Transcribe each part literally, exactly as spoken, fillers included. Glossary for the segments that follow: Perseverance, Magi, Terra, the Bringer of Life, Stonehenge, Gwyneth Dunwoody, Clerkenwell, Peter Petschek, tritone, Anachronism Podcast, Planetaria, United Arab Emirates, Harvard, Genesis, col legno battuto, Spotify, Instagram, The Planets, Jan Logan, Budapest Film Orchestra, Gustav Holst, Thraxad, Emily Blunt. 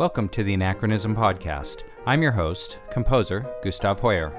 Welcome to the Anachronism Podcast. I'm your host, composer Gustav Holst.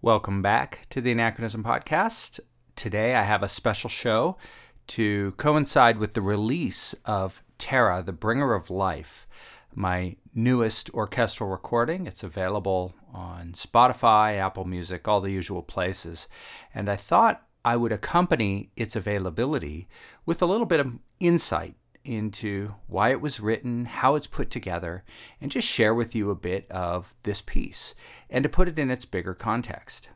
Welcome back to the Anachronism Podcast. Today I have a special show to coincide with the release of Terra, the Bringer of Life, my newest orchestral recording. It's available on Spotify, Apple Music, all the usual places. And I thought I would accompany its availability with a little bit of insight into why it was written, how it's put together, and just share with you a bit of this piece and to put it in its bigger context.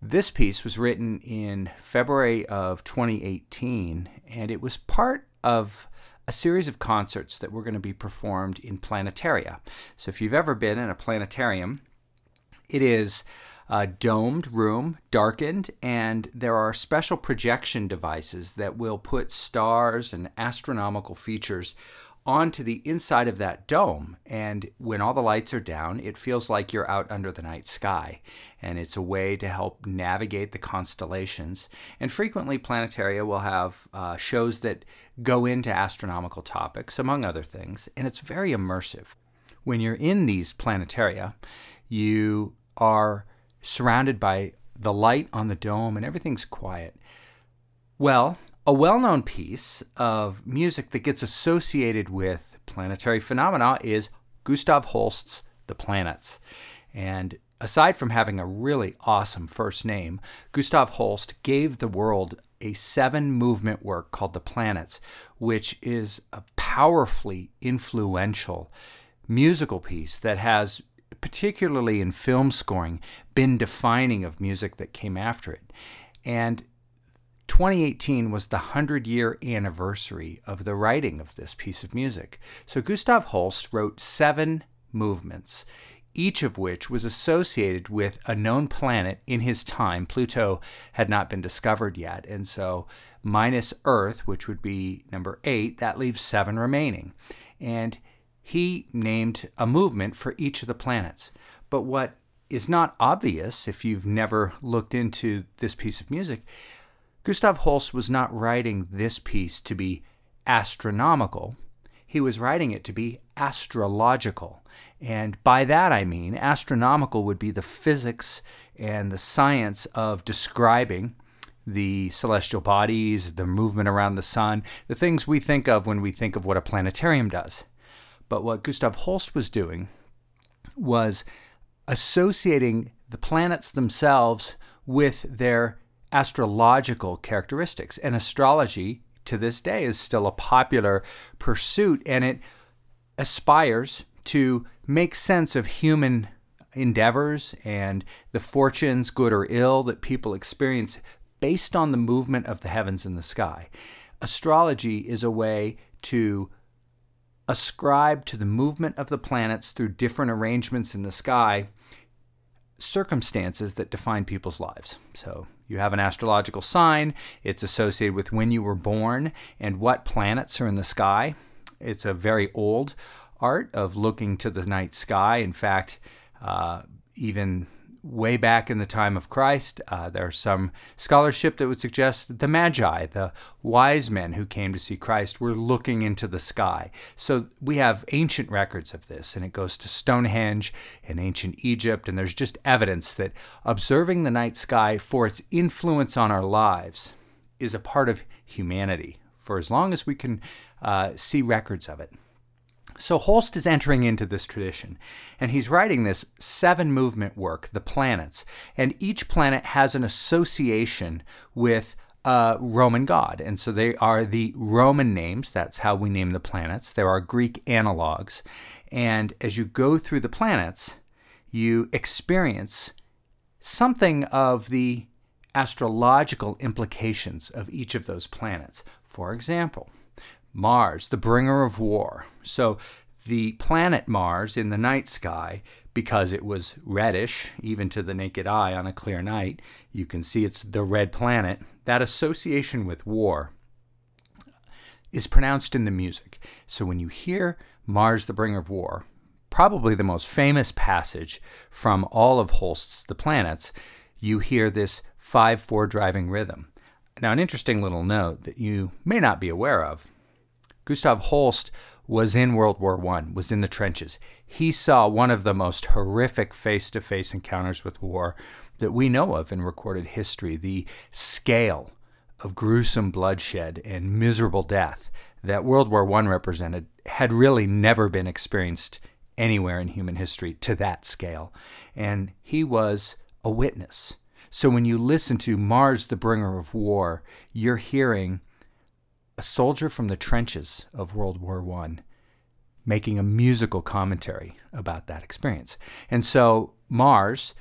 This piece was written in February of twenty eighteen, and it was part of a series of concerts that were going to be performed in Planetaria. So if you've ever been in a planetarium, it is a domed room, darkened, and there are special projection devices that will put stars and astronomical features onto the inside of that dome. And when all the lights are down, it feels like you're out under the night sky. And it's a way to help navigate the constellations. And frequently, Planetaria will have uh, shows that go into astronomical topics, among other things. And it's very immersive. When you're in these Planetaria, you are surrounded by the light on the dome, and everything's quiet. Well, a well-known piece of music that gets associated with planetary phenomena is Gustav Holst's The Planets. And aside from having a really awesome first name, Gustav Holst gave the world a seven-movement work called The Planets, which is a powerfully influential musical piece that has, particularly in film scoring, been defining of music that came after it. And twenty eighteen was the hundred-year anniversary of the writing of this piece of music. So Gustav Holst wrote seven movements, each of which was associated with a known planet in his time. Pluto had not been discovered yet, and so minus Earth, which would be number eight, that leaves seven remaining. And he named a movement for each of the planets. But what is not obvious, if you've never looked into this piece of music, Gustav Holst was not writing this piece to be astronomical. He was writing it to be astrological. And by that I mean astronomical would be the physics and the science of describing the celestial bodies, the movement around the sun, the things we think of when we think of what a planetarium does. But what Gustav Holst was doing was associating the planets themselves with their astrological characteristics. And astrology to this day is still a popular pursuit, and it aspires to make sense of human endeavors and the fortunes, good or ill, that people experience based on the movement of the heavens in the sky. Astrology is a way to ascribe to the movement of the planets through different arrangements in the sky circumstances that define people's lives. So you have an astrological sign. It's associated with when you were born and what planets are in the sky. It's a very old art of looking to the night sky. In fact, uh, even way back in the time of Christ, uh, there's some scholarship that would suggest that the Magi, the wise men who came to see Christ, were looking into the sky. So we have ancient records of this, and it goes to Stonehenge in ancient Egypt, and there's just evidence that observing the night sky for its influence on our lives is a part of humanity for as long as we can uh, see records of it. So Holst is entering into this tradition, and he's writing this seven-movement work, The Planets, and each planet has an association with a Roman god, and so they are the Roman names. That's how we name the planets. There are Greek analogs, and as you go through the planets, you experience something of the astrological implications of each of those planets. For example, Mars, the bringer of war. So the planet Mars in the night sky, because it was reddish, even to the naked eye on a clear night, you can see it's the red planet. That association with war is pronounced in the music. So when you hear Mars, the bringer of war, probably the most famous passage from all of Holst's The Planets, you hear this five four driving rhythm. Now, an interesting little note that you may not be aware of. Gustav Holst was in World War One, was in the trenches. He saw one of the most horrific face-to-face encounters with war that we know of in recorded history, the scale of gruesome bloodshed and miserable death that World War One represented had really never been experienced anywhere in human history to that scale. And he was a witness. So when you listen to Mars, the Bringer of War, you're hearing a soldier from the trenches of World War One making a musical commentary about that experience. And so Mars,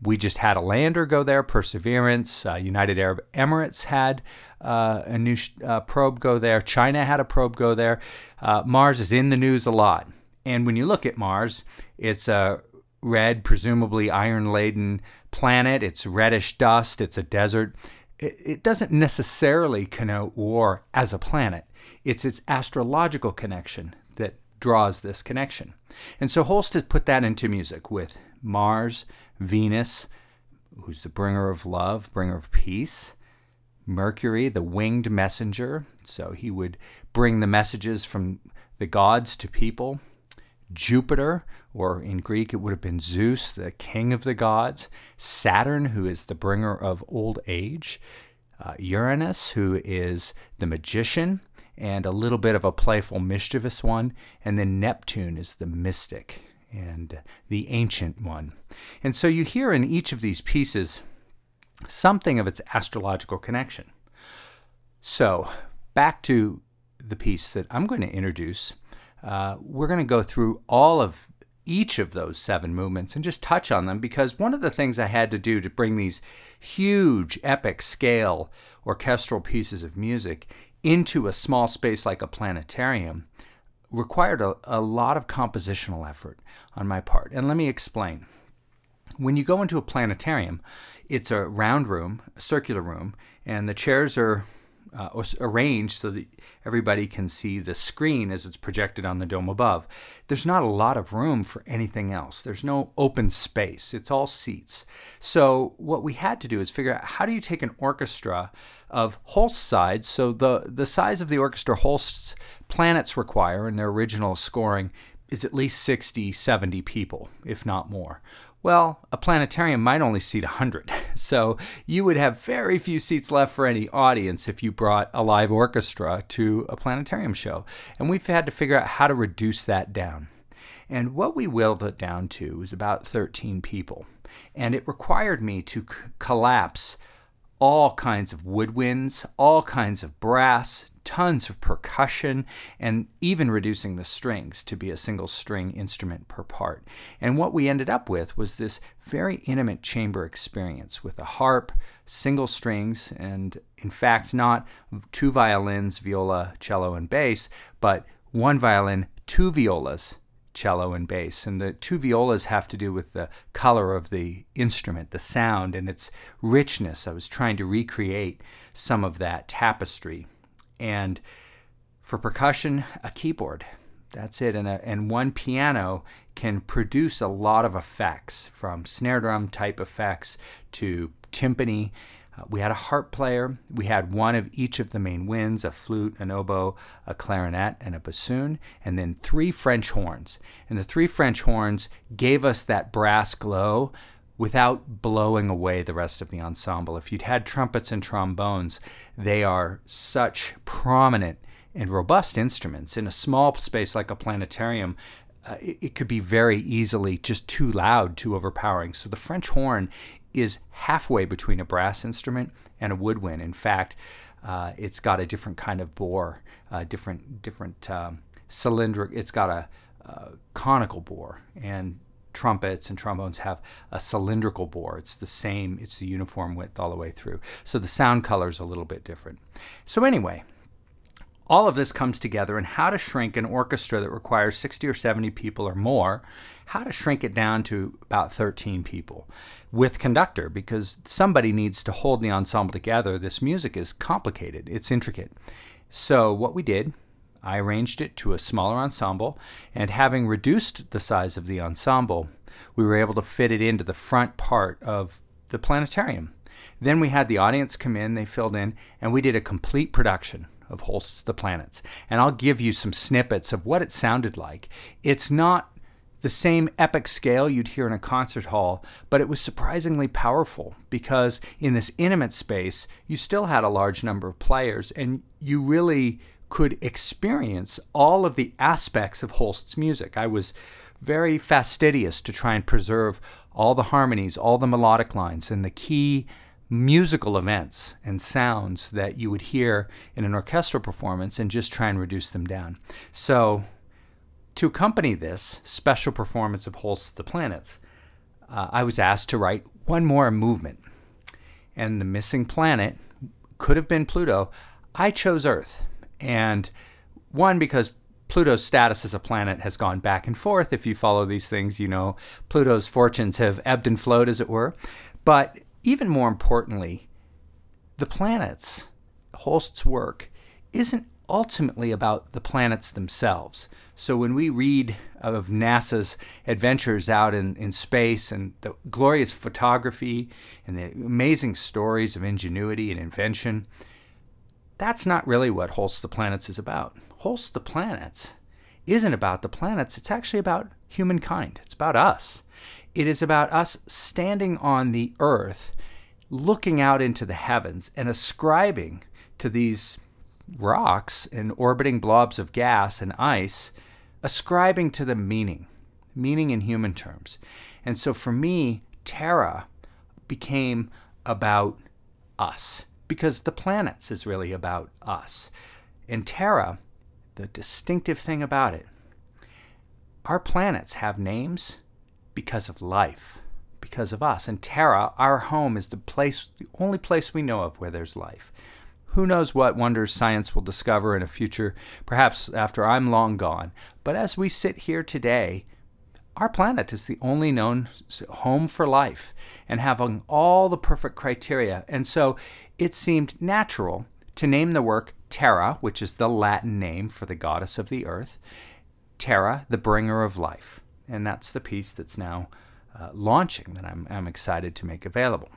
we just had a lander go there, Perseverance, uh, United Arab Emirates had uh, a new sh- uh, probe go there, China had a probe go there. Uh, Mars is in the news a lot. And when you look at Mars, it's a red, presumably iron-laden planet. It's reddish dust, it's a desert. It doesn't necessarily connote war as a planet. It's its astrological connection that draws this connection. And so Holst has put that into music with Mars, Venus, who's the bringer of love, bringer of peace, Mercury, the winged messenger. So he would bring the messages from the gods to people. Jupiter, or in Greek it would have been Zeus, the king of the gods. Saturn, who is the bringer of old age. Uh, Uranus, who is the magician and a little bit of a playful, mischievous one. And then Neptune is the mystic and the ancient one. And so you hear in each of these pieces something of its astrological connection. So back to the piece that I'm going to introduce. Uh, we're going to go through all of each of those seven movements and just touch on them, because one of the things I had to do to bring these huge epic scale orchestral pieces of music into a small space like a planetarium required a, a lot of compositional effort on my part. And let me explain. When you go into a planetarium, it's a round room, a circular room, and the chairs are Uh, arranged so that everybody can see the screen as it's projected on the dome above. There's not a lot of room for anything else. There's no open space. It's all seats. So what we had to do is figure out, how do you take an orchestra of Holst's size? So the, the size of the orchestra Holst's Planets require in their original scoring is at least sixty, seventy people, if not more. Well, a planetarium might only seat one hundred, so you would have very few seats left for any audience if you brought a live orchestra to a planetarium show. And we've had to figure out how to reduce that down. And what we whittled it down to was about thirteen people. And it required me to c- collapse all kinds of woodwinds, all kinds of brass, tons of percussion, and even reducing the strings to be a single string instrument per part. And what we ended up with was this very intimate chamber experience with a harp, single strings, and in fact not two violins, viola, cello, and bass, but one violin, two violas, cello, and bass. And the two violas have to do with the color of the instrument, the sound, and its richness. I was trying to recreate some of that tapestry. And for percussion, a keyboard. That's it. And, a, and one piano can produce a lot of effects, from snare drum type effects to timpani. Uh, we had a harp player. We had one of each of the main winds, a flute, an oboe, a clarinet, and a bassoon, and then three French horns. And the three French horns gave us that brass glow without blowing away the rest of the ensemble. If you'd had trumpets and trombones, they are such prominent and robust instruments. In a small space like a planetarium, uh, it, it could be very easily just too loud, too overpowering. So the French horn is halfway between a brass instrument and a woodwind. In fact, uh, it's got a different kind of bore, uh, different, different um, cylindrical, it's got a, a conical bore, and trumpets and trombones have a cylindrical bore. It's the same, it's the uniform width all the way through. So the sound color is a little bit different. So anyway, all of this comes together, and how to shrink an orchestra that requires sixty or seventy people or more, how to shrink it down to about thirteen people with conductor, because somebody needs to hold the ensemble together. This music is complicated, it's intricate. So what we did, I arranged it to a smaller ensemble, and having reduced the size of the ensemble, we were able to fit it into the front part of the planetarium. Then we had the audience come in, they filled in, and we did a complete production of Holst's The Planets. And I'll give you some snippets of what it sounded like. It's not the same epic scale you'd hear in a concert hall, but it was surprisingly powerful because in this intimate space, you still had a large number of players and you really could experience all of the aspects of Holst's music. I was very fastidious to try and preserve all the harmonies, all the melodic lines, and the key musical events and sounds that you would hear in an orchestral performance and just try and reduce them down. So to accompany this special performance of Holst's The Planets, uh, I was asked to write one more movement. And the missing planet could have been Pluto. I chose Earth. And one, because Pluto's status as a planet has gone back and forth. If you follow these things, you know Pluto's fortunes have ebbed and flowed, as it were. But even more importantly, the planets, Holst's work, isn't ultimately about the planets themselves. So when we read of NASA's adventures out in, in space and the glorious photography and the amazing stories of ingenuity and invention, that's not really what Holst's The Planets is about. Holst's The Planets isn't about the planets. It's actually about humankind. It's about us. It is about us standing on the earth, looking out into the heavens and ascribing to these rocks and orbiting blobs of gas and ice, ascribing to them meaning, meaning in human terms. And so for me, Terra became about us, because the planets is really about us. And Terra, the distinctive thing about it, our planets have names because of life, because of us. And Terra, our home, is the place, the only place we know of where there's life. Who knows what wonders science will discover in a future, perhaps after I'm long gone. But as we sit here today, our planet is the only known home for life and having all the perfect criteria. And so it seemed natural to name the work Terra, which is the Latin name for the goddess of the earth, Terra, the Bringer of Life. And that's the piece that's now uh, launching that I'm, I'm excited to make available.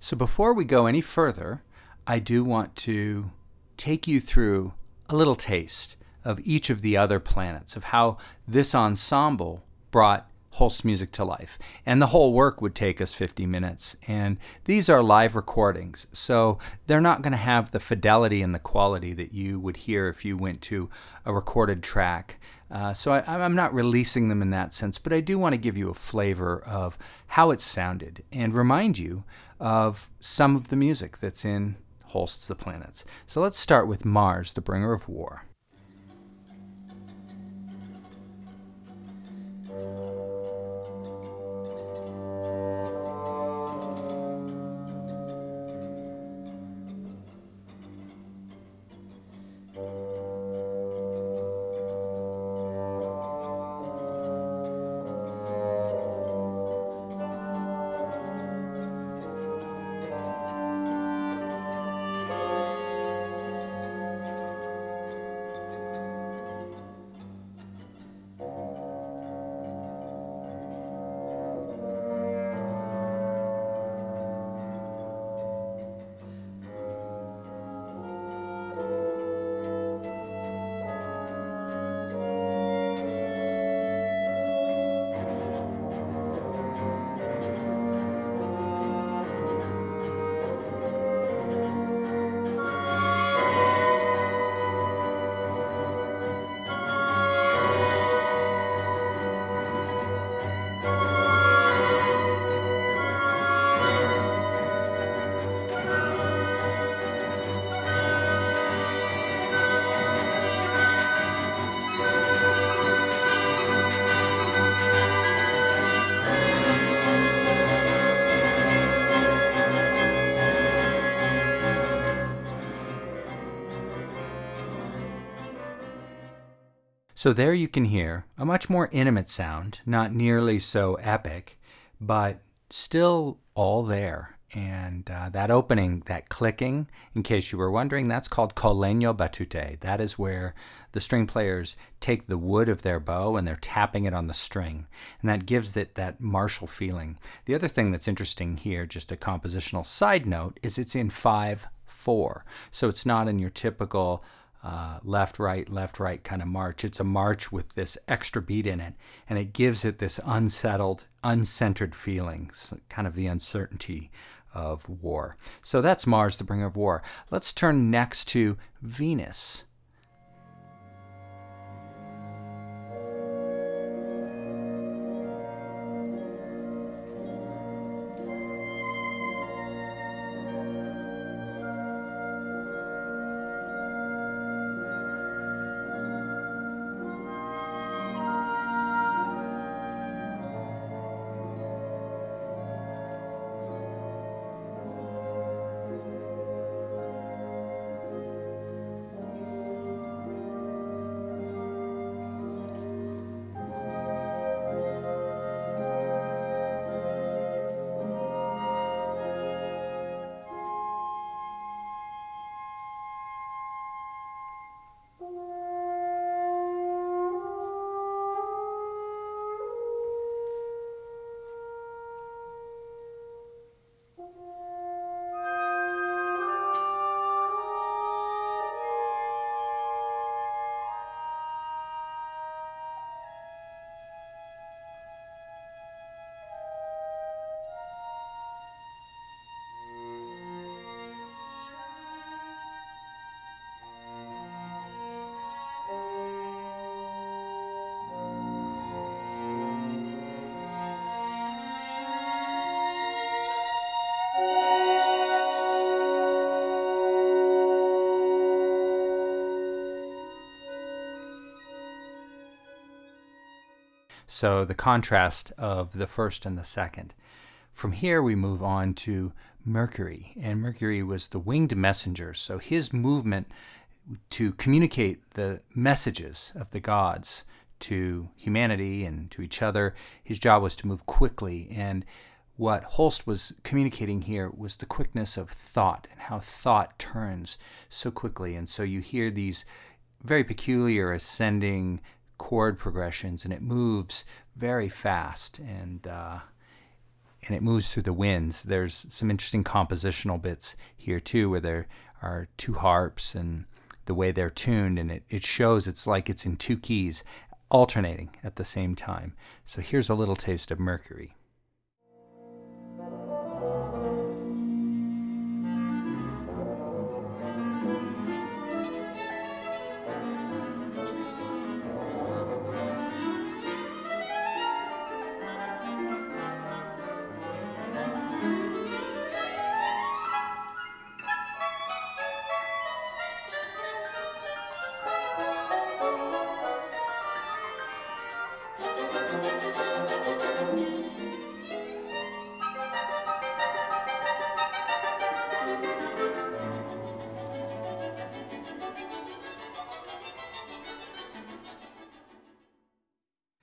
So before we go any further, I do want to take you through a little taste of each of the other planets, of how this ensemble brought Holst's music to life. And the whole work would take us fifty minutes. And these are live recordings, so they're not going to have the fidelity and the quality that you would hear if you went to a recorded track. Uh, so I, I'm not releasing them in that sense, but I do want to give you a flavor of how it sounded and remind you of some of the music that's in Holst's The Planets. So let's start with Mars, the Bringer of War. So there you can hear a much more intimate sound, not nearly so epic, but still all there And uh, that opening, that clicking, in case you were wondering, that's called col legno battuto. That is where the string players take the wood of their bow and they're tapping it on the string. And that gives it that martial feeling. The other thing that's interesting here, just a compositional side note, is it's in five four. So it's not in your typical uh, left-right, left-right kind of march. It's a march with this extra beat in it. And it gives it this unsettled, uncentered feeling, kind of the uncertainty of war. So that's Mars, the bringer of war. Let's turn next to Venus. So the contrast of the first and the second. From here, we move on to Mercury. And Mercury was the winged messenger. So his movement to communicate the messages of the gods to humanity and to each other, his job was to move quickly. And what Holst was communicating here was the quickness of thought and how thought turns so quickly. And so you hear these very peculiar ascending chord progressions, and it moves very fast, and uh, and it moves through the winds. There's some interesting compositional bits here too, where there are two harps and the way they're tuned, and it, it shows it's like it's in two keys alternating at the same time. So here's a little taste of Mercury.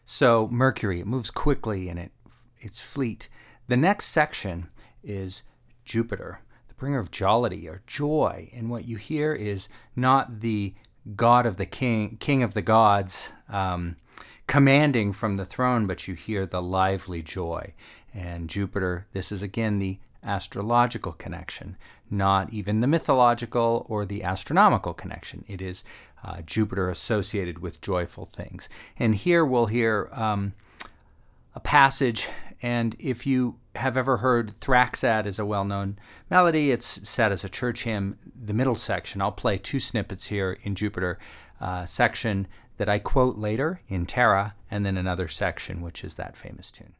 So Mercury, it moves quickly and it it's fleet. The next section is Jupiter, the bringer of jollity or joy. And what you hear is not the god of the king, king of the gods um, commanding from the throne, but you hear the lively joy. And Jupiter, this is again the astrological connection, not even the mythological or the astronomical connection. It is uh, Jupiter associated with joyful things. And here we'll hear um, a passage, and if you have ever heard Thraxad is a well-known melody, it's set as a church hymn, the middle section. I'll play two snippets here in Jupiter uh, section that I quote later in Terra, and then another section, which is that famous tune.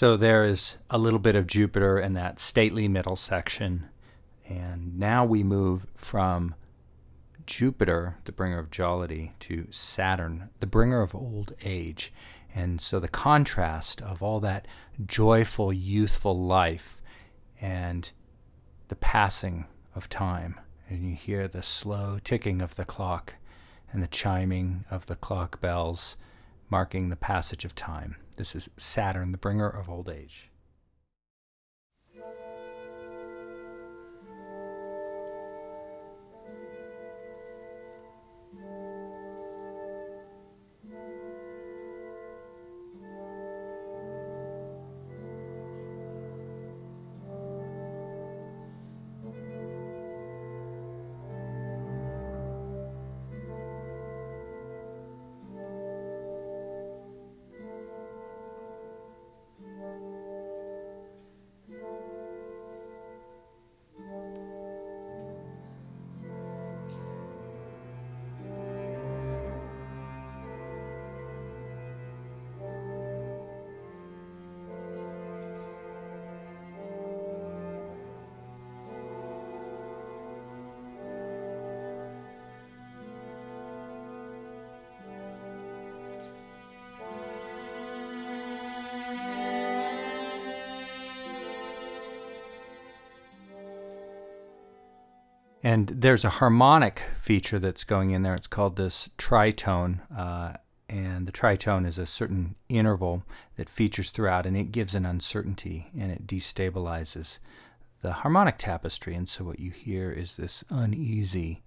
So there is a little bit of Jupiter in that stately middle section. And now we move from Jupiter, the bringer of jollity, to Saturn, the bringer of old age. And so the contrast of all that joyful, youthful life and the passing of time. And you hear the slow ticking of the clock and the chiming of the clock bells marking the passage of time. This is Saturn, the bringer of old age. And there's a harmonic feature that's going in there. It's called this tritone, uh, and the tritone is a certain interval that features throughout, and it gives an uncertainty, and it destabilizes the harmonic tapestry. And so what you hear is this uneasy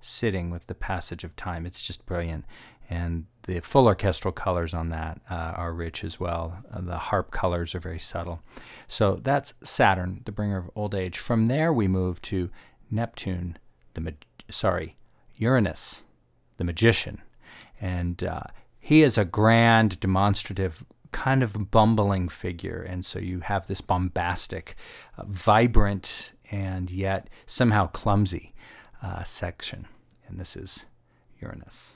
sitting with the passage of time. It's just brilliant. And the full orchestral colors on that uh, are rich as well. Uh, the harp colors are very subtle. So that's Saturn, the bringer of old age. From there we move to Neptune, the ma- sorry, Uranus, the magician, and uh, he is a grand, demonstrative, kind of bumbling figure, and so you have this bombastic, uh, vibrant, and yet somehow clumsy uh, section, and this is Uranus.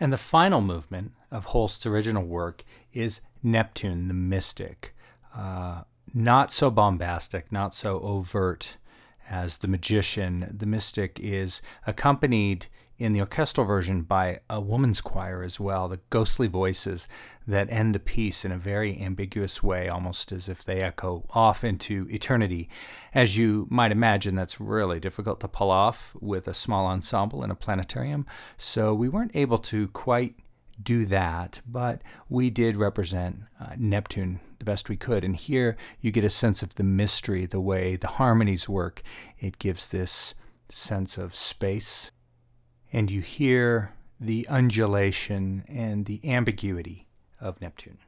And the final movement of Holst's original work is Neptune, the mystic. Uh, not so bombastic, not so overt as the magician. The mystic is accompanied in the orchestral version by a woman's choir as well, the ghostly voices that end the piece in a very ambiguous way, almost as if they echo off into eternity. As you might imagine, that's really difficult to pull off with a small ensemble in a planetarium, so we weren't able to quite do that, but we did represent uh, Neptune the best we could, and here you get a sense of the mystery, the way the harmonies work. It gives this sense of space, and you hear the undulation and the ambiguity of Neptune.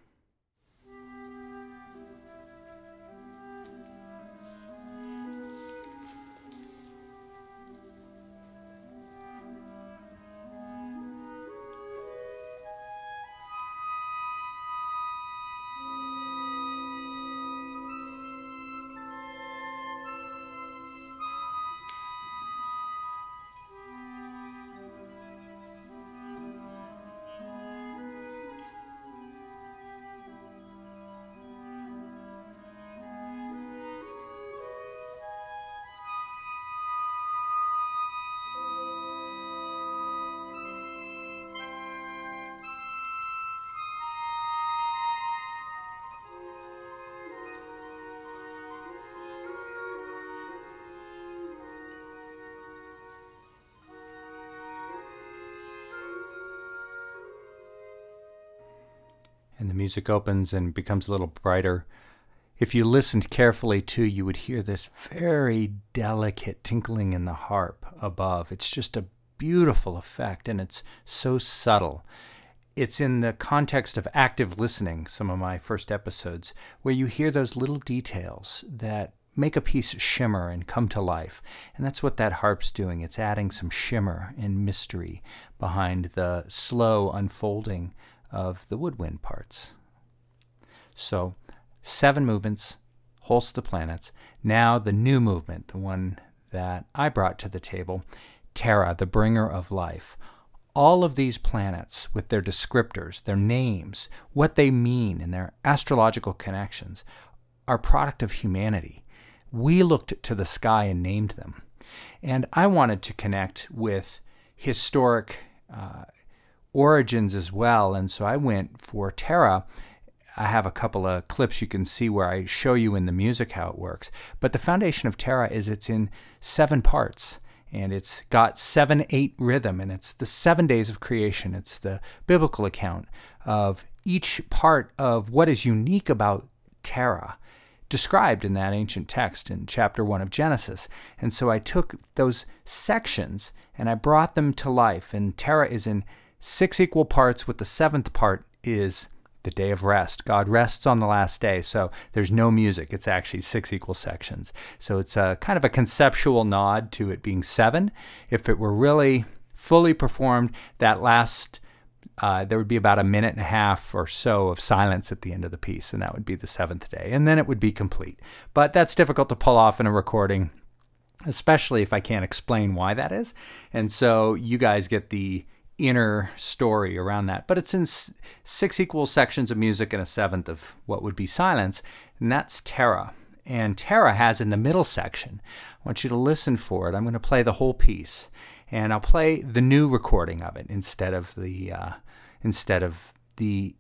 and the music opens and becomes a little brighter. If you listened carefully too, you would hear this very delicate tinkling in the harp above. It's just a beautiful effect, and it's so subtle. It's in the context of active listening, some of my first episodes, where you hear those little details that make a piece shimmer and come to life. And that's what that harp's doing. It's adding some shimmer and mystery behind the slow unfolding of the woodwind parts. So, seven movements, Holst the Planets. Now the new movement, the one that I brought to the table, Terra, the Bringer of Life. All of these planets with their descriptors, their names, what they mean, and their astrological connections are product of humanity. We looked to the sky and named them. And I wanted to connect with historic uh, origins as well. And so I went for Terra. I have a couple of clips you can see where I show you in the music how it works. But the foundation of Terra is it's in seven parts. And it's got seven eight rhythm. And it's the seven days of creation. It's the biblical account of each part of what is unique about Terra, described in that ancient text in chapter one of Genesis. And so I took those sections and I brought them to life. And Terra is in six equal parts, with the seventh part is the day of rest. God rests on the last day, so there's no music. It's actually six equal sections. So it's a kind of a conceptual nod to it being seven. If it were really fully performed, that last Uh, there would be about a minute and a half or so of silence at the end of the piece, and that would be the seventh day, and then it would be complete. But that's difficult to pull off in a recording, especially if I can't explain why that is. And so you guys get the inner story around that. But it's in s- six equal sections of music and a seventh of what would be silence, and that's Terra. And Terra has in the middle section, I want you to listen for it. I'm going to play the whole piece, and I'll play the new recording of it instead of the uh, instead of the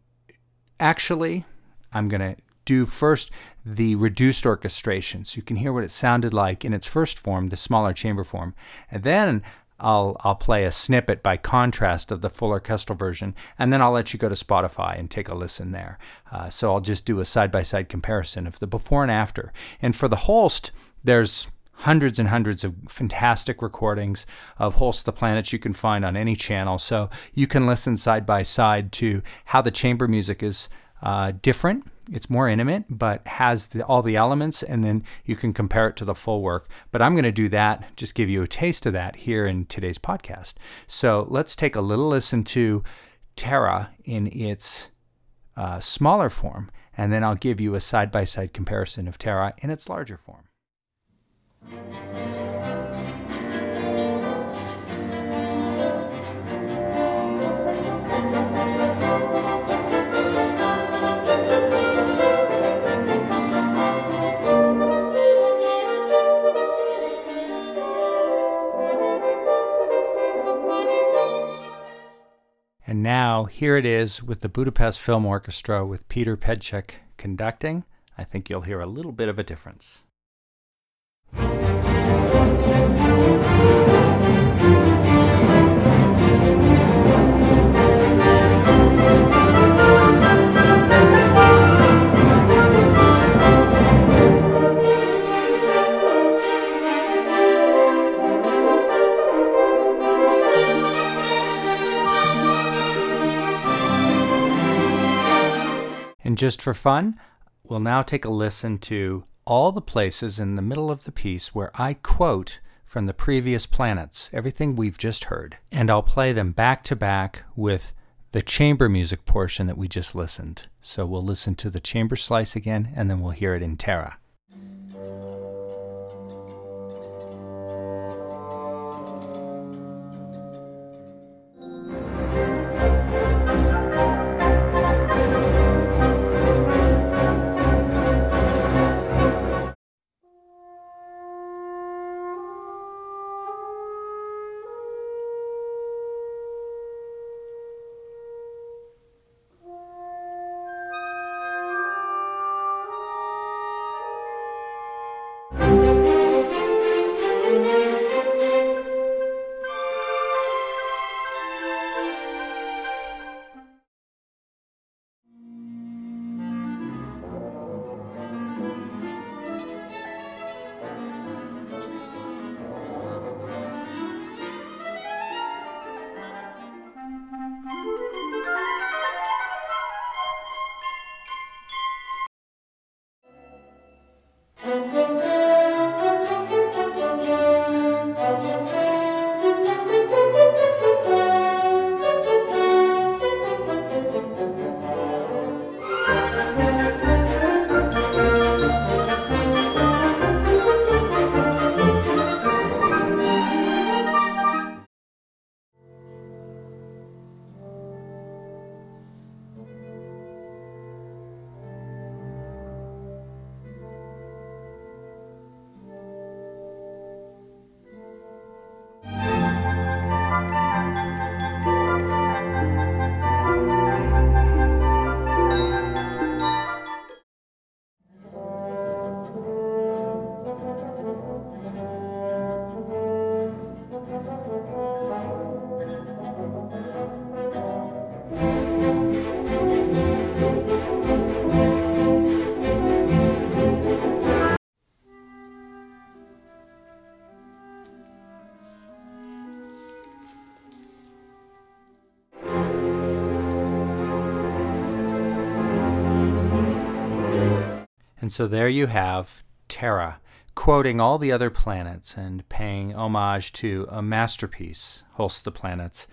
actually I'm going to do first the reduced orchestration, so you can hear what it sounded like in its first form, the smaller chamber form, and then I'll I'll play a snippet by contrast of the full orchestral version, and then I'll let you go to Spotify and take a listen there. Uh, so I'll just do a side-by-side comparison of the before and after. And for the Holst, there's hundreds and hundreds of fantastic recordings of Holst the Planets you can find on any channel. So you can listen side by side to how the chamber music is uh, different. It's more intimate, but has the, all the elements, and then you can compare it to the full work. But I'm going to do that, just give you a taste of that here in today's podcast. So let's take a little listen to Terra in its uh, smaller form, and then I'll give you a side by side comparison of Terra in its larger form. And now here it is with the Budapest Film Orchestra with Peter Petschek conducting. I think you'll hear a little bit of a difference. And just for fun, we'll now take a listen to all the places in the middle of the piece where I quote from the previous planets, everything we've just heard. And I'll play them back to back with the chamber music portion that we just listened. So we'll listen to the chamber slice again, and then we'll hear it in Terra. And so there you have Terra, quoting all the other planets and paying homage to a masterpiece, Holst's The Planets.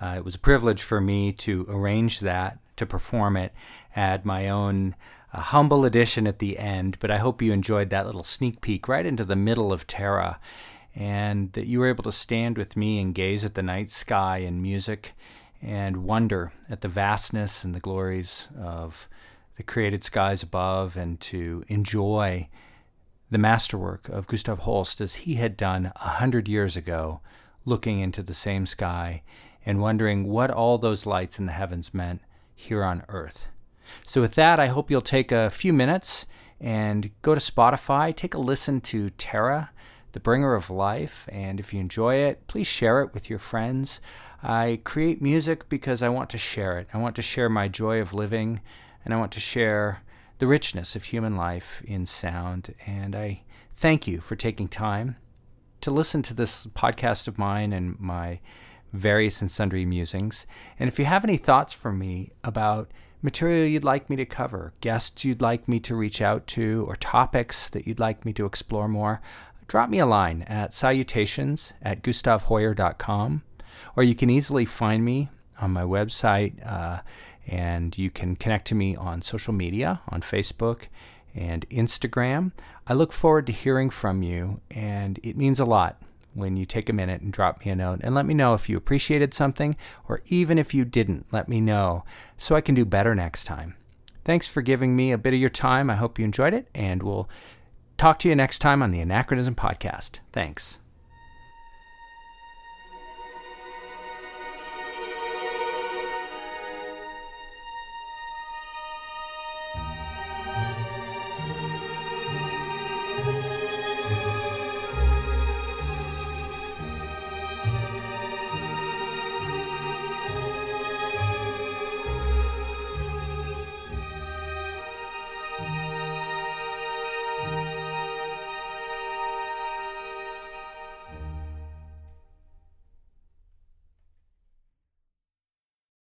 Uh, it was a privilege for me to arrange that, to perform it, add my own uh, humble edition at the end. But I hope you enjoyed that little sneak peek right into the middle of Terra, and that you were able to stand with me and gaze at the night sky and music and wonder at the vastness and the glories of the created skies above, and to enjoy the masterwork of Gustav Holst as he had done a hundred years ago, looking into the same sky and wondering what all those lights in the heavens meant here on Earth. So with that, I hope you'll take a few minutes and go to Spotify, take a listen to Terra, the Bringer of Life, and if you enjoy it, please share it with your friends. I create music because I want to share it. I want to share my joy of living, and I want to share the richness of human life in sound. And I thank you for taking time to listen to this podcast of mine and my various and sundry musings. And if you have any thoughts for me about material you'd like me to cover, guests you'd like me to reach out to, or topics that you'd like me to explore more, drop me a line at salutations at gustav hoyer dot com, or you can easily find me on my website, uh, and you can connect to me on social media, on Facebook and Instagram. I look forward to hearing from you, and it means a lot when you take a minute and drop me a note and let me know if you appreciated something, or even if you didn't, let me know so I can do better next time. Thanks for giving me a bit of your time. I hope you enjoyed it, and we'll talk to you next time on the Anachronism Podcast. Thanks.